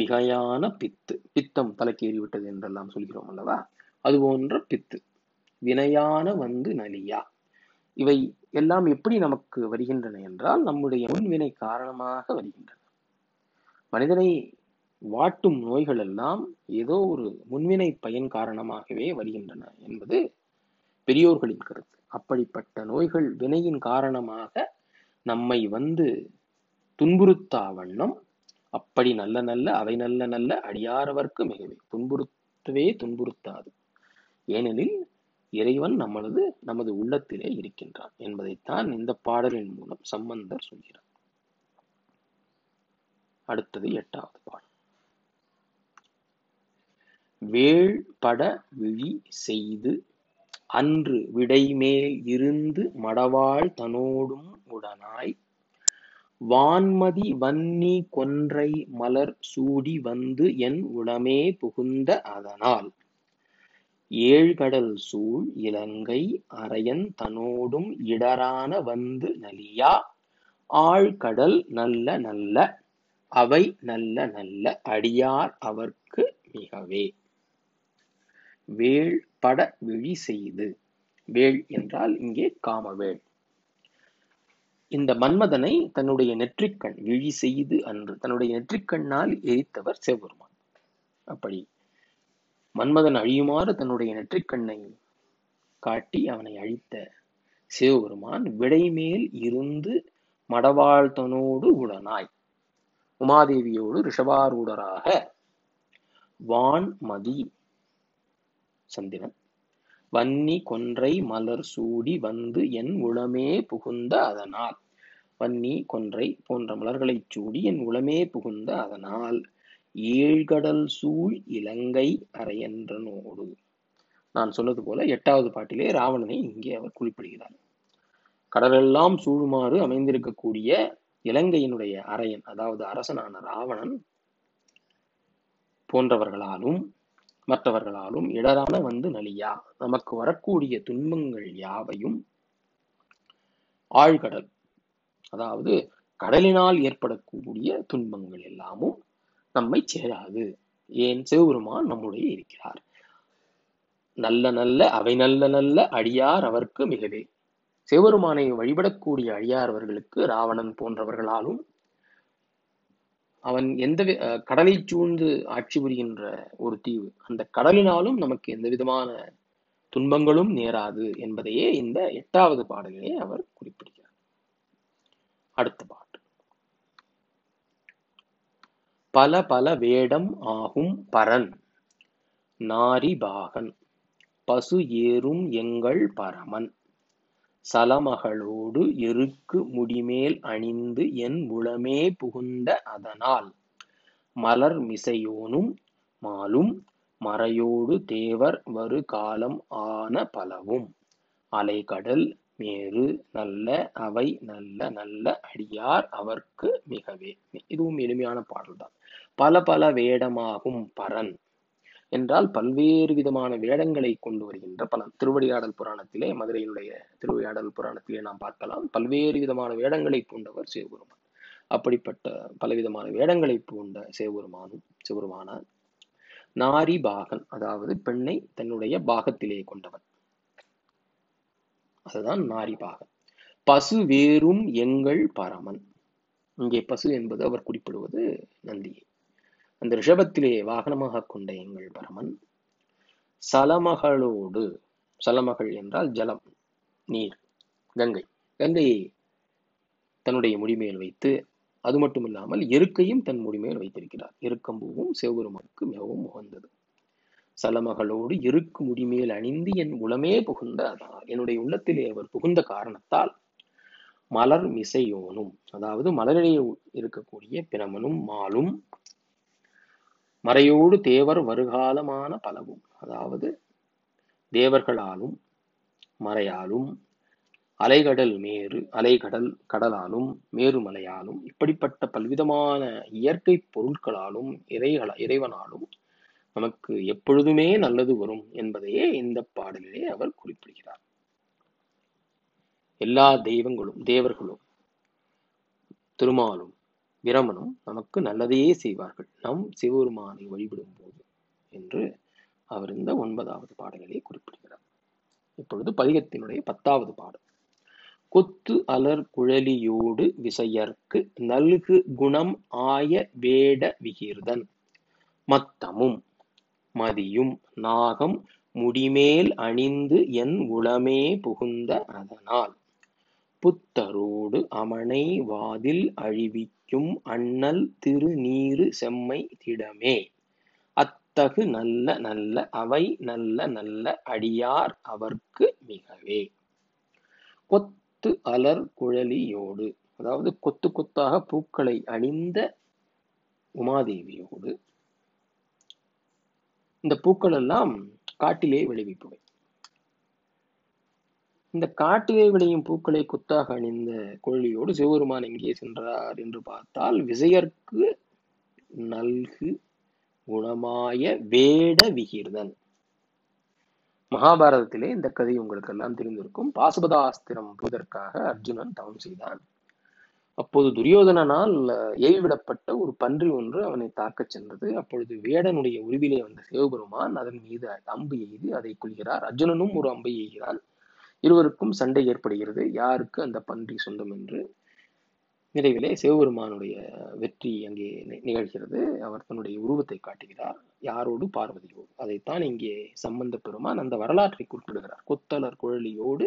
மிகையான பித்து, பித்தம் தலைக்கேறிவிட்டது என்றெல்லாம் சொல்கிறோம் அல்லவா, அது போன்ற பித்து. வினையான வந்து நலியா, இவை எல்லாம் எப்படி நமக்கு வருகின்றன என்றால் நம்முடைய முன்வினை காரணமாக வருகின்றன. மனிதனை வாட்டும் நோய்கள் எல்லாம் ஏதோ ஒரு முன்வினை பயன் காரணமாகவே வருகின்றன என்பது பெரியோர்களின் கருத்து. அப்படிப்பட்ட நோய்கள் வினையின் காரணமாக நம்மை வந்து துன்புறுத்தா வண்ணம் அப்படி நல்ல நல்ல அவை நல்ல நல்ல அடியாரவர்க்கு மிகவே. துன்புறுத்தவே துன்புறுத்தாது, ஏனெனில் இறைவன் நமது உள்ளத்திலே இருக்கின்றான் என்பதைத்தான் இந்த பாடலின் மூலம் சம்பந்தர் சொல்கிறார். அடுத்தது 8வது பாடல். வேள் பட விழி செய்து அன்று விடைமேல் இருந்து மடவாள் தனோடும் உடனாய் வான்மதி வன்னி கொன்றை மலர் சூடி வந்து என் உளமே புகுந்த அதனால் ஏழ்கடல் சூழ் இலங்கை அரையன் தனோடும் இடரான வந்து நலியா ஆழ்கடல் நல்ல நல்ல அவை நல்ல நல்ல அடியார் அவர்க்கு மிகவே. வேள் பட விழி செய்து, வேள் என்றால் இங்கே காமவேள். இந்த மன்மதனை தன்னுடைய நெற்றிக்கண் விழி செய்து அன்று தன்னுடைய நெற்றிக்கண்ணால் எரித்தவர் சிவபெருமான். அப்படி மன்மதன் அழியுமாறு தன்னுடைய நெற்றிக்கண்ணை காட்டி அவனை அழித்த சிவபெருமான் விடைமேல் இருந்து மடவாழ்தனோடு உடனாய் உமாதேவியோடு ரிஷபாரூடராக வான்மதி சந்திரன் வன்னி கொன்றை மலர் சூடி வந்து என் உளமே புகுந்த அதனால், வன்னி கொன்றை போன்ற மலர்களை சூடி என் உளமே புகுந்த அதனால் ஏழ்கடல் சூழ் இலங்கை அரையன்றனோடு. நான் சொன்னது போல 8வது பாட்டிலே ராவணனை இங்கே அவர் குறிப்பிடுகிறார். கடலெல்லாம் சூழுமாறு அமைந்திருக்கக்கூடிய இலங்கையினுடைய அரையன், அதாவது அரசனான ராவணன் போன்றவர்களாலும் மற்றவர்களாலும் இடரான வந்து நலியா, நமக்கு வரக்கூடிய துன்பங்கள் யாவையும் ஆழ்கடல், அதாவது கடலினால் ஏற்படக்கூடிய துன்பங்கள் எல்லாமும் நம்மை சேராது. ஏன்? சிவபெருமான் நம்முடைய இருக்கிறார். நல்ல நல்ல அவை நல்ல நல்ல அடியார் அவர்க்கு மிகவே. சிவபெருமானை வழிபடக்கூடிய அடியார் அவர்களுக்கு ராவணன் போன்றவர்களாலும் அவன் எந்த கடலை சூழ்ந்து ஆட்சி புரிகின்ற ஒரு தீவு, அந்த கடலினாலும் நமக்கு எந்த விதமான துன்பங்களும் நேராது என்பதையே இந்த 8வது பாடலிலே அவர் குறிப்பிடுகிறார். அடுத்த பாட்டு. பல பல வேடம் ஆகும் பரன் நாரிபாகன் பசு ஏறும் எங்கள் பரமன் சலமகளோடு எருக்கு முடிமேல் அணிந்து என் உளமே புகுந்த அதனால் மலர் மிசையோனும் மாலும் மறையோடு தேவர் வரு காலம் ஆன பலவும் அலைகடல் மேறு நல்ல அவை நல்ல நல்ல அடியார் அவர்க்கு மிகவே. இதுவும் எளிமையான பாடல்தான். பல பல வேடமாகும் பரன் என்றால் பல்வேறு விதமான வேடங்களை கொண்டு வருகின்ற பலன். திருவடியாடல் புராணத்திலே, மதுரையினுடைய திருவடியாடல் புராணத்திலே நாம் பார்க்கலாம், பல்வேறு விதமான வேடங்களை பூண்டவர் சிவபெருமான். அப்படிப்பட்ட பலவிதமான வேடங்களை பூண்ட சிவபெருமானார் நாரி பாகன், அதாவது பெண்ணை தன்னுடைய பாகத்திலே கொண்டவன், அதுதான் நாரி பாகன். பசு வேறும் எங்கள் பரமன், இங்கே பசு என்பது அவர் குறிப்பிடுவது நந்தியை, அந்த ரிஷபத்திலே வாகனமாக கொண்ட எங்கள் பரமன் சலமகளோடு, சலமகள் என்றால் ஜலம், நீர், கங்கை, கங்கையை தன்னுடைய முடிமேல் வைத்து, அது மட்டும் இல்லாமல் எருக்கையும் தன் முடிமேல் வைத்திருக்கிறார். எருக்கம்பூவும் சிவபெருமானுக்கு மிகவும் உகந்தது. சலமகளோடு எருக்கு முடிமேல் அணிந்து என் உளமே புகுந்த அதனால், என்னுடைய உள்ளத்திலே அவர் புகுந்த காரணத்தால் மலர் மிசையோனும், அதாவது மலரிடையே இருக்கக்கூடிய பிரமனும் மாலும் மறையோடு தேவர் வருகாலமான பலவும், அதாவது தேவர்களாலும் மறையாலும் அலைகடல் மேறு அலைகடல் கடலாலும் மேருமலையாலும் இப்படிப்பட்ட பல்விதமான இயற்கை பொருட்களாலும் இறைவனாலும் நமக்கு எப்பொழுதுமே நல்லது வரும் என்பதையே இந்த பாடலிலே அவர் குறிப்பிடுகிறார். எல்லா தெய்வங்களும் தேவர்களும் திருமாலும் பிரமனும் நமக்கு நல்லதையே செய்வார்கள் நாம் சிவபெருமானை வழிபடும் போது என்று அவர் இந்த 9வது பாடலிலே குறிப்பிடுகிறார். இப்பொழுது பதிகத்தினுடைய 10வது பாடல். கொத்து அலர் குழலியோடு விசையர்க்கு நல்கு குணம் ஆய வேட விகீர்தன் மத்தமும் மதியும் நாகம் முடிமேல் அணிந்து என் உளமே புகுந்த அதனால் புத்தரோடு அமனை வாதில் அழிவிக்கும் அண்ணல் திருநீறு செம்மை திடமே அத்தகு நல்ல நல்ல அவை நல்ல நல்ல அடியார் அவர்க்கு மிகவே. கொத்து அலர் குழலியோடு, அதாவது கொத்து கொத்தாக பூக்களை அணிந்த உமாதேவியோடு, இந்த பூக்கள் எல்லாம் காட்டிலே விளைவிப்பவை. இந்த காட்டிலே விளையும் பூக்களை கொத்தாக அணிந்த குழலியோடு சிவபெருமான் எங்கே சென்றார் என்று பார்த்தால் விசையர்க்கு நல்கு குணமாய வேட விகீர்தன். மகாபாரதத்திலே இந்த கதை உங்களுக்கு எல்லாம் தெரிந்திருக்கும். பாசுபதாஸ்திரம் போவதற்காக அர்ஜுனன் தவம் செய்தான். அப்போது துரியோதனனால் ஏவிவிடப்பட்ட ஒரு பன்றி ஒன்று அவனை தாக்கச் சென்றது. அப்பொழுது வேடனுடைய உருவிலே வந்த சிவபெருமான் அதன் மீது அம்பு எய்து அதை கொள்கிறார். அர்ஜுனனும் ஒரு அம்பை எய்கிறான். இருவருக்கும் சண்டை ஏற்படுகிறது, யாருக்கு அந்த பன்றி சொந்தம் என்று. நிறைவிலே சிவபெருமானுடைய வெற்றி அங்கே நிகழ்கிறது. அவர் தன்னுடைய உருவத்தை காட்டுகிறார், யாரோடு, பார்வதியோடு. அதைத்தான் இங்கே சம்பந்த பெருமான் அந்த வரலாற்றை குறிப்பிடுகிறார். கொத்தலர் குழலியோடு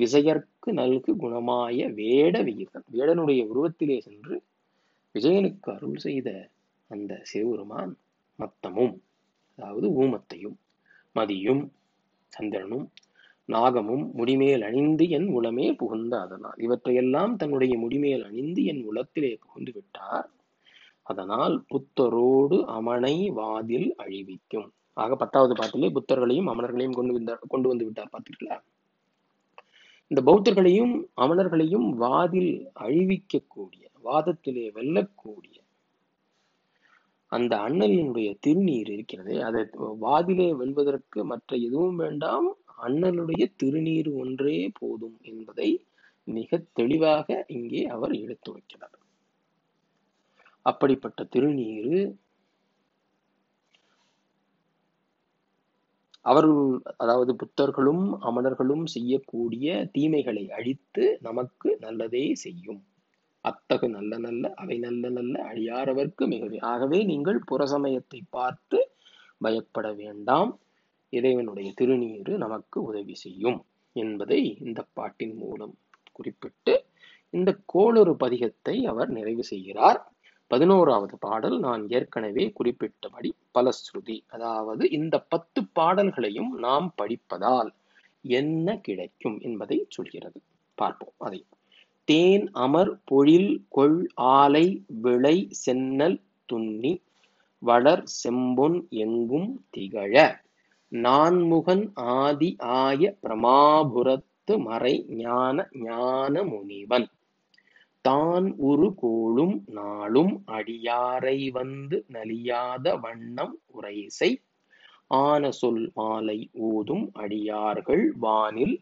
விஜயர்க்கு நல்கு குணமாய வேட விகீர்தன், வேடனுடைய உருவத்திலே சென்று விஜயனுக்கு அருள் செய்த அந்த சிவபெருமான் மத்தமும், அதாவது ஊமத்தையும் மதியும் சந்திரனும் நாகமும் முடிமேல் அணிந்து என் உளமே புகுந்த அதனால், இவற்றையெல்லாம் தன்னுடைய முடிமேல் அணிந்து என் உளத்திலே புகுந்து விட்டார். அதனால் புத்தரோடு அமனை வாதில் அழிவிக்கும். ஆக 10வது பாட்டிலே புத்தர்களையும் அமணர்களையும் கொண்டு வந்து விட்டார். பார்த்தீர்களா, இந்த பௌத்தர்களையும் அமணர்களையும் வாதில் அழிவிக்கக்கூடிய, வாதத்திலே வெல்லக்கூடிய அந்த அண்ணலினுடைய திருநீர் இருக்கிறதே, அதை வாதிலே வெல்வதற்கு மற்ற எதுவும் வேண்டாம், அண்ணனுடைய திருநீர் ஒன்றே போதும் என்பதை மிக தெளிவாக இங்கே அவர் எடுத்து வைக்கிறார். அப்படிப்பட்ட திருநீர் அவர்கள், அதாவது புத்தர்களும் அமணர்களும் செய்யக்கூடிய தீமைகளை அழித்து நமக்கு நல்லதே செய்யும். அத்தகு நல்ல நல்ல அவை நல்ல நல்ல அடியாரவர்க்கு மிகவே. ஆகவே நீங்கள் புறசமயத்தை பார்த்து பயப்பட வேண்டாம், இறைவனுடைய திருநீறு நமக்கு உதவி செய்யும் என்பதை இந்த பாட்டின் மூலம் குறிப்பிட்டு இந்த கோளறு பதிகத்தை அவர் நிறைவு செய்கிறார். 11வது பாடல் நான் ஏற்கனவே குறிப்பிட்டபடி பலஸ்ருதி, அதாவது இந்த 10 பாடல்களையும் நாம் படிப்பதால் என்ன கிடைக்கும் என்பதை சொல்கிறது. பார்ப்போம் அதை. தேன், அமர், பொழில், கொள், ஆலை, விளை, சென்னல், துண்ணி, வளர், செம்பொன் எங்கும் திகழ, நான்முகன் ஆதி ஆய பிரமாபுரத்து மறை ஞான ஞான முனிவன், தான் உரு கோளும் நாளும் அடியாரை வந்து நலியாத வண்ணம் உரைசை, ஆன சொல் மாலை ஊதும் அடியார்கள் வானில்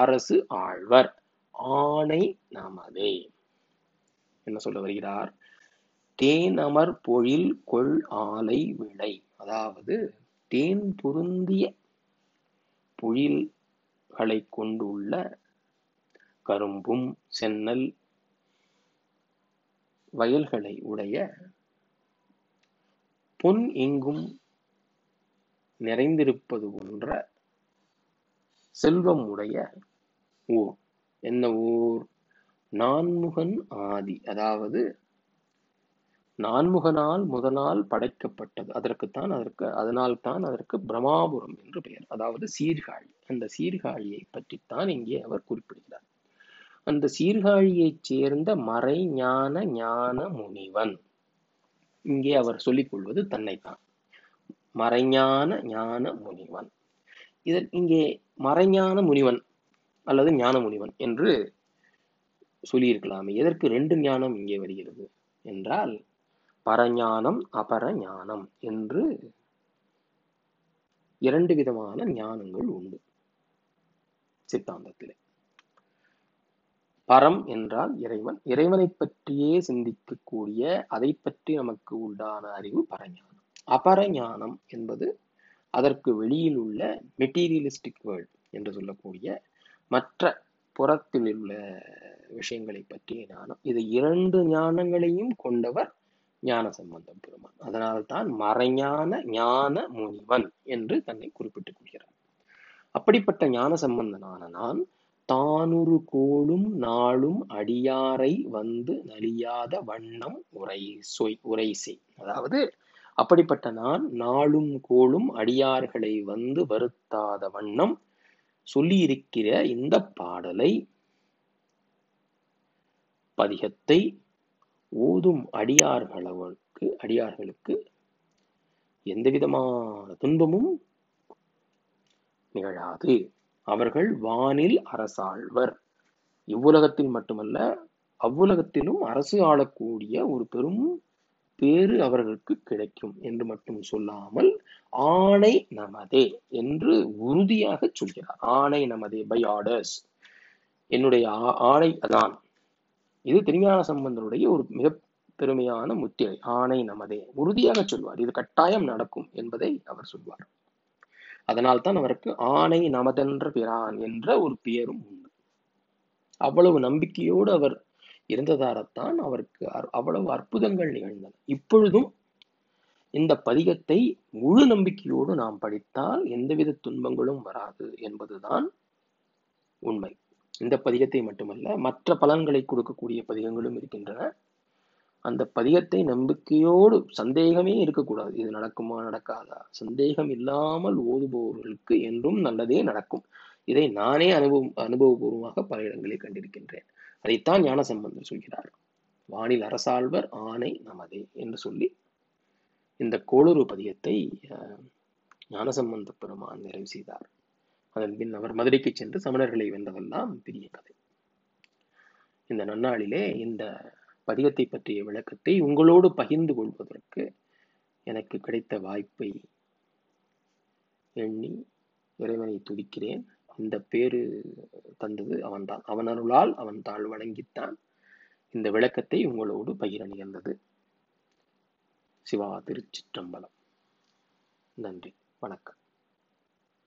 அரசு ஆழ்வர், ஆணை நமதே. என்ன சொல்ல வருகிறார்? தேனமர் பொழில் கொள் ஆலை விளை, அதாவது தேன் பொருந்திய பொழில்களை கொண்டுள்ள கரும்பும் சென்னல் வயல்களை உடைய பொன் எங்கும் நிறைந்திருப்பது போன்ற செல்வம் உடைய ஊர். என்ன ஊர்? நான்முகன் ஆதி, அதாவது நான்முகனால் முதலால் படைக்கப்பட்டது, அதனால் தான் அதற்கு பிரமாபுரம் என்று பெயர், அதாவது சீர்காழி. அந்த சீர்காழியை பற்றித்தான் இங்கே அவர் குறிப்பிடுகிறார். அந்த சீர்காழியைச் சேர்ந்த மறை ஞான ஞான முனிவன், இங்கே அவர் சொல்லிக்கொள்வது தன்னைத்தான், மறைஞான ஞான முனிவன். இங்கே மறைஞான முனிவன் அல்லது ஞான முனிவன் என்று சொல்லியிருக்கலாமே, எதற்கு 2 ஞானம் இங்கே வருகிறது என்றால் பரஞானம் அபரஞானம் என்று 2 விதமான ஞானங்கள் உண்டு சித்தாந்தத்திலே. பரம் என்றால் இறைவன், இறைவனை பற்றியே சிந்திக்கக்கூடிய அதை பற்றி நமக்கு உண்டான அறிவு பரஞானம். அபரஞானம் என்பது அதற்கு வெளியில் உள்ள மெட்டீரியலிஸ்டிக் வேர்ல்ட் என்று சொல்லக்கூடிய மற்ற புறத்தில் உள்ள விஷயங்களை பற்றிய ஞானம். இது 2 ஞானங்களையும் கொண்டவர் ஞான சம்பந்தம் பெருமான். அதனால்தான் மறைஞான ஞான முனிவன் என்று தன்னை குறிப்பிட்டுக் கொள்கிறார். அப்படிப்பட்ட ஞான சம்பந்தனான நான் தானுரு கோளும் நாளும் அடியாரை வந்து நலியாத வண்ணம் உரை செய், அதாவது அப்படிப்பட்ட நான் நாளும் கோளும் அடியார்களை வந்து வருத்தாத வண்ணம் சொல்லியிருக்கிற இந்த பாடலை, பதிகத்தை ஓதும் அடியார்களுக்கு எந்தவிதமான துன்பமும் நிகழாது, அவர்கள் வானில் அரசாழ்வர். இவ்வுலகத்தில் மட்டுமல்ல அவ்வுலகத்திலும் அரசு ஆளக்கூடிய ஒரு பெரும் பேறு அவர்களுக்கு கிடைக்கும் என்று மட்டும் சொல்லாமல் ஆணை நமதே என்று உறுதியாக சொல்கிறார். ஆணை நமதே, பை ஆர்டர்ஸ், என்னுடைய ஆணை அதான். இது திருஞான சம்பந்தருடைய ஒரு மிக பெருமையான முத்திரை, ஆணை நமதே. உறுதியாக சொல்வார், இது கட்டாயம் நடக்கும் என்பதை அவர் சொல்வார். அதனால்தான் அவருக்கு ஆணை நமதென்ற பிரான் என்ற ஒரு பெயரும் உண்டு. அவ்வளவு நம்பிக்கையோடு அவர் இருந்ததால்தான் அவருக்கு அவ்வளவு அற்புதங்கள் நிகழ்ந்தன. இப்பொழுதும் இந்த பதிகத்தை முழு நம்பிக்கையோடு நாம் படித்தால் எந்தவித துன்பங்களும் வராது என்பதுதான் உண்மை. இந்த பதிகத்தை மட்டுமல்ல மற்ற பலன்களை கொடுக்கக்கூடிய பதிகங்களும் இருக்கின்றன. அந்த பதிகத்தை நம்பிக்கையோடு, சந்தேகமே இருக்கக்கூடாது, இது நடக்குமா நடக்காதா, சந்தேகம் இல்லாமல் ஓதுபவர்களுக்கு என்றும் நல்லதே நடக்கும். இதை நானே அனுபவபூர்வமாக பல இடங்களில் கண்டிருக்கின்றேன். அதைத்தான் ஞான சம்பந்தர் சொல்கிறார், வானில் அரசாழ்வர் ஆணை நமதே என்று சொல்லி இந்த கோளறு பதிகத்தை ஞான சம்பந்த பெருமான் நிறைவு செய்தார். அதன் பின் அவர் மதுரைக்கு சென்று சமணர்களை வென்றதெல்லாம் பெரிய கதை. இந்த நன்னாளிலே இந்த பதிகத்தை பற்றிய விளக்கத்தை உங்களோடு பகிர்ந்து கொள்வதற்கு எனக்கு கிடைத்த வாய்ப்பை எண்ணி இறைவனை துதிக்கிறேன். இந்த பேரு தந்தது அவன்தான், அவன் அருளால் அவன் தாழ் வணங்கித்தான் இந்த விளக்கத்தை உங்களோடு பகிர நிகழ்ந்தது. சிவா திருச்சிற்றம்பலம். நன்றி, வணக்கம்.